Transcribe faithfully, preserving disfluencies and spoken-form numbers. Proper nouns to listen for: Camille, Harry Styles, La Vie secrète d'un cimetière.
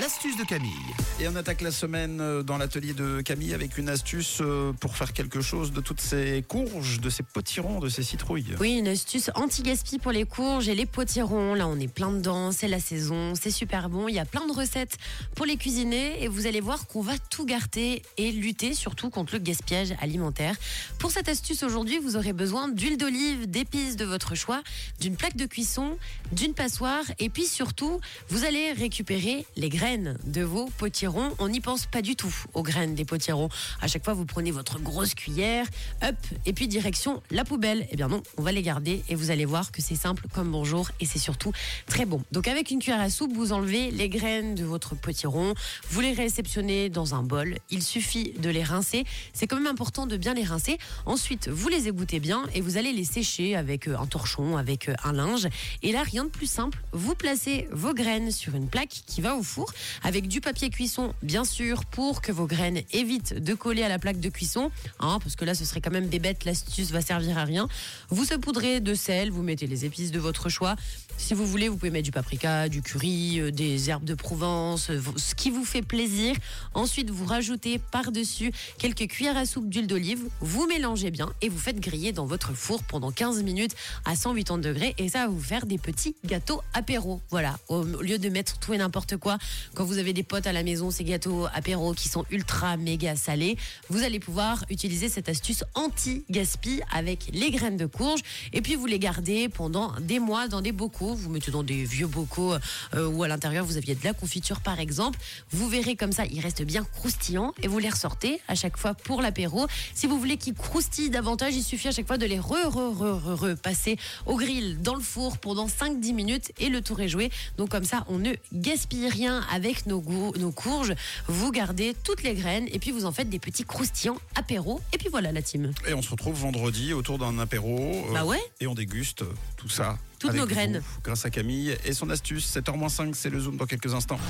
L'astuce de Camille. Et on attaque la semaine dans l'atelier de Camille avec une astuce pour faire quelque chose de toutes ces courges, de ces potirons, de ces citrouilles. Oui, une astuce anti-gaspi pour les courges et les potirons. Là, on est plein dedans, c'est la saison, c'est super bon. Il y a plein de recettes pour les cuisiner et vous allez voir qu'on va tout garder et lutter surtout contre le gaspillage alimentaire. Pour cette astuce aujourd'hui, vous aurez besoin d'huile d'olive, d'épices de votre choix, d'une plaque de cuisson, d'une passoire et puis surtout, vous allez récupérer les graines de vos potirons. On n'y pense pas du tout aux graines des potirons. À chaque fois, vous prenez votre grosse cuillère, hop, et puis direction la poubelle. Eh bien non, on va les garder et vous allez voir que c'est simple comme bonjour et c'est surtout très bon. Donc avec une cuillère à soupe, vous enlevez les graines de votre potiron, vous les réceptionnez dans un bol. Il suffit de les rincer. C'est quand même important de bien les rincer. Ensuite, vous les égouttez bien et vous allez les sécher avec un torchon, avec un linge. Et là, rien de plus simple. Vous placez vos graines sur une plaque qui va au four, avec du papier cuisson bien sûr pour que vos graines évitent de coller à la plaque de cuisson, hein, parce que là ce serait quand même bébête, l'astuce va servir à rien. Vous saupoudrez de sel, vous mettez les épices de votre choix. Si vous voulez, vous pouvez mettre du paprika, du curry, euh, des herbes de Provence, euh, ce qui vous fait plaisir. Ensuite, vous rajoutez par-dessus quelques cuillères à soupe d'huile d'olive, vous mélangez bien et vous faites griller dans votre four pendant quinze minutes à cent quatre-vingts degrés et ça va vous faire des petits gâteaux apéro. Voilà, au lieu de mettre tout et n'importe quoi, quand vous avez des potes à la maison, ces gâteaux apéro qui sont ultra méga salés, vous allez pouvoir utiliser cette astuce anti-gaspi avec les graines de courge et puis vous les gardez pendant des mois dans des bocaux. Vous mettez dans des vieux bocaux euh, où à l'intérieur vous aviez de la confiture par exemple. Vous verrez comme ça, ils restent bien croustillants et vous les ressortez à chaque fois pour l'apéro. Si vous voulez qu'ils croustillent davantage, il suffit à chaque fois de les re, re, re, re, re passer au grill dans le four pendant cinq à dix minutes et le tour est joué. Donc comme ça, on ne gaspille rien avec nos, goûts, nos courges. Vous gardez toutes les graines et puis vous en faites des petits croustillants apéro. Et puis voilà la team. Et on se retrouve vendredi autour d'un apéro. Euh, bah ouais. Et on déguste tout ça. Toutes nos graines. Grâce à Camille et son astuce. sept heures moins cinq, c'est le Zoom dans quelques instants.